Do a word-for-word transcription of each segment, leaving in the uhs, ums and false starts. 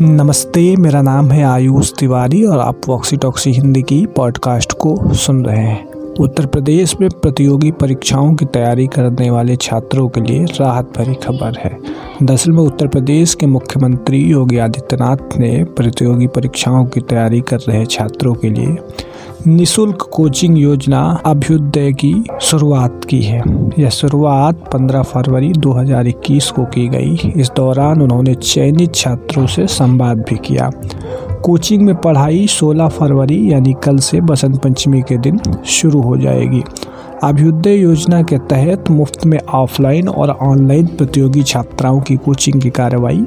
नमस्ते, मेरा नाम है आयुष तिवारी और आप वॉक्सी टॉक्सी हिंदी की पॉडकास्ट को सुन रहे हैं। उत्तर प्रदेश में प्रतियोगी परीक्षाओं की तैयारी करने वाले छात्रों के लिए राहत भरी खबर है। दरअसल में उत्तर प्रदेश के मुख्यमंत्री योगी आदित्यनाथ ने प्रतियोगी परीक्षाओं की तैयारी कर रहे छात्रों के लिए निःशुल्क कोचिंग योजना अभ्युदय की शुरुआत की है। यह शुरुआत पंद्रह फरवरी दो हज़ार इक्कीस को की गई। इस दौरान उन्होंने चयनित छात्रों से संवाद भी किया। कोचिंग में पढ़ाई सोलह फरवरी यानी कल से बसंत पंचमी के दिन शुरू हो जाएगी। अभ्युदय योजना के तहत मुफ्त में ऑफलाइन और ऑनलाइन प्रतियोगी छात्राओं की कोचिंग की कार्रवाई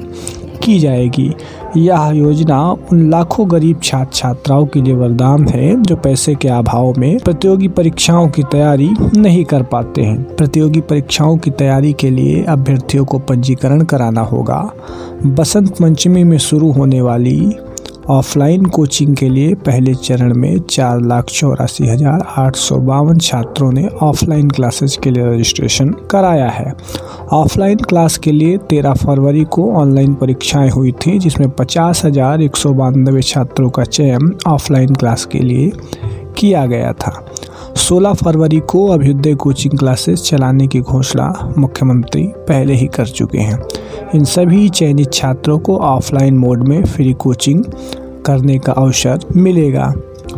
की जाएगी। यह योजना उन लाखों गरीब छात्र छात्राओं के लिए वरदान है जो पैसे के अभाव में प्रतियोगी परीक्षाओं की तैयारी नहीं कर पाते हैं। प्रतियोगी परीक्षाओं की तैयारी के लिए अभ्यर्थियों को पंजीकरण कराना होगा। बसंत पंचमी में शुरू होने वाली ऑफलाइन कोचिंग के लिए पहले चरण में चार लाख चौरासी हज़ार आठ सौ बावन छात्रों ने ऑफलाइन क्लासेज के लिए रजिस्ट्रेशन कराया है। ऑफलाइन क्लास के लिए तेरह फरवरी को ऑनलाइन परीक्षाएं हुई थी, जिसमें पचास हज़ार एक सौ बानवे छात्रों का चयन ऑफलाइन क्लास के लिए किया गया था। सोलह फरवरी को अभ्युदय कोचिंग क्लासेस चलाने की घोषणा मुख्यमंत्री पहले ही कर चुके हैं। इन सभी चयनित छात्रों को ऑफलाइन मोड में फ्री कोचिंग करने का अवसर मिलेगा।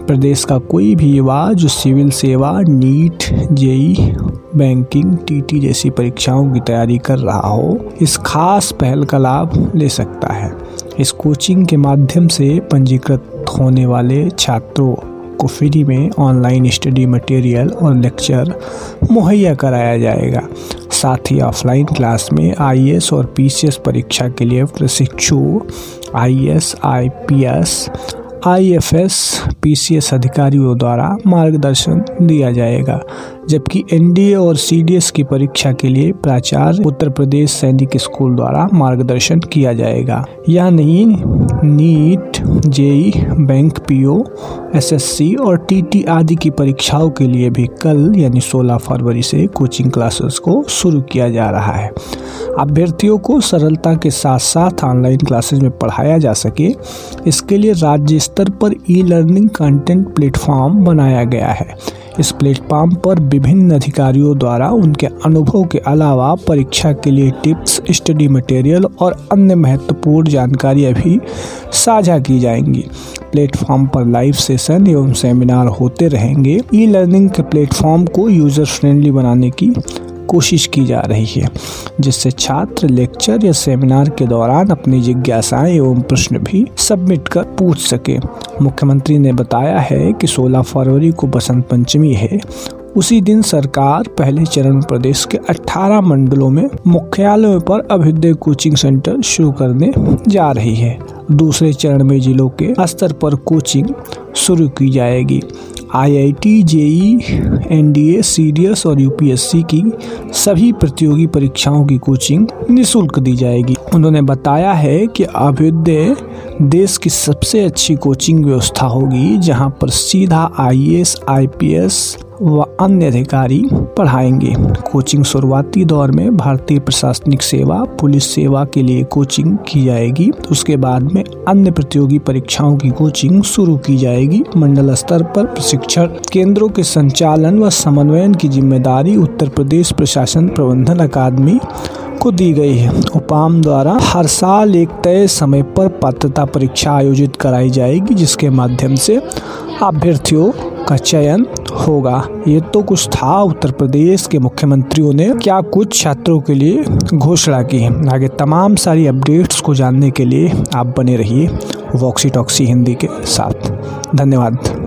प्रदेश का कोई भी युवा जो सिविल सेवा, नीट, जेई, बैंकिंग, टीटी जैसी परीक्षाओं की तैयारी कर रहा हो, इस खास पहल का लाभ ले सकता है। इस कोचिंग के माध्यम से पंजीकृत होने वाले छात्रों को फ्री में ऑनलाइन स्टडी मटेरियल और लेक्चर मुहैया कराया जाएगा। साथ ही ऑफलाइन क्लास में आईएएस और पीसीएस परीक्षा के लिए प्रशिक्षु आईएएस, आईपीएस, आईएफएस, पीसीएस अधिकारियों द्वारा मार्गदर्शन दिया जाएगा, जबकि एनडीए और सीडीएस की परीक्षा के लिए प्राचार्य उत्तर प्रदेश सैनिक स्कूल द्वारा मार्गदर्शन किया जाएगा। यह नहीं NEET, JEE, bank, PO, SSC और टीटी आदि की परीक्षाओं के लिए भी कल यानी सोलह फरवरी से कोचिंग क्लासेस को शुरू किया जा रहा है। अभ्यर्थियों को सरलता के साथ साथ ऑनलाइन क्लासेज में पढ़ाया जा सके, इसके लिए राज्य स्तर पर ई लर्निंग कंटेंट प्लेटफॉर्म बनाया गया है। इस प्लेटफॉर्म पर विभिन्न अधिकारियों द्वारा उनके अनुभव के अलावा परीक्षा के लिए टिप्स, स्टडी मटेरियल और अन्य महत्वपूर्ण जानकारियां भी साझा की जाएंगी। प्लेटफॉर्म पर लाइव सेशन एवं सेमिनार होते रहेंगे। ई लर्निंग के प्लेटफॉर्म को यूज़र फ्रेंडली बनाने की कोशिश की जा रही है, जिससे छात्र लेक्चर या सेमिनार के दौरान अपनी जिज्ञासाएं एवं प्रश्न भी सबमिट कर पूछ सके। मुख्यमंत्री ने बताया है कि सोलह फरवरी को बसंत पंचमी है। उसी दिन सरकार पहले चरण प्रदेश के अठारह मंडलों में मुख्यालयों पर अभ्युदय कोचिंग सेंटर शुरू करने जा रही है। दूसरे चरण में जिलों के स्तर पर कोचिंग शुरू की जाएगी। आईआईटी, जेई, एनडीए, सीडीएस और यूपीएससी की सभी प्रतियोगी परीक्षाओं की कोचिंग निःशुल्क दी जाएगी। उन्होंने बताया है कि अभ्युदय देश की सबसे अच्छी कोचिंग व्यवस्था होगी, जहां पर सीधा आईएएस, आईपीएस व अन्य अधिकारी पढ़ाएंगे। कोचिंग शुरुआती दौर में भारतीय प्रशासनिक सेवा, पुलिस सेवा के लिए कोचिंग की जाएगी। उसके बाद में अन्य प्रतियोगी परीक्षाओं की कोचिंग शुरू की जाएगी। मंडल स्तर पर प्रशिक्षण केंद्रों के संचालन व समन्वयन की जिम्मेदारी उत्तर प्रदेश प्रशासन प्रबंधन अकादमी को दी गई है। उपाम द्वारा हर साल एक तय समय पर पात्रता परीक्षा आयोजित कराई जाएगी, जिसके माध्यम से अभ्यर्थियों का चयन होगा। ये तो कुछ था उत्तर प्रदेश के मुख्यमंत्रियों ने क्या कुछ छात्रों के लिए घोषणा की है। आगे तमाम सारी अपडेट्स को जानने के लिए आप बने रहिए वॉक्सी टॉक्सी हिंदी के साथ। धन्यवाद।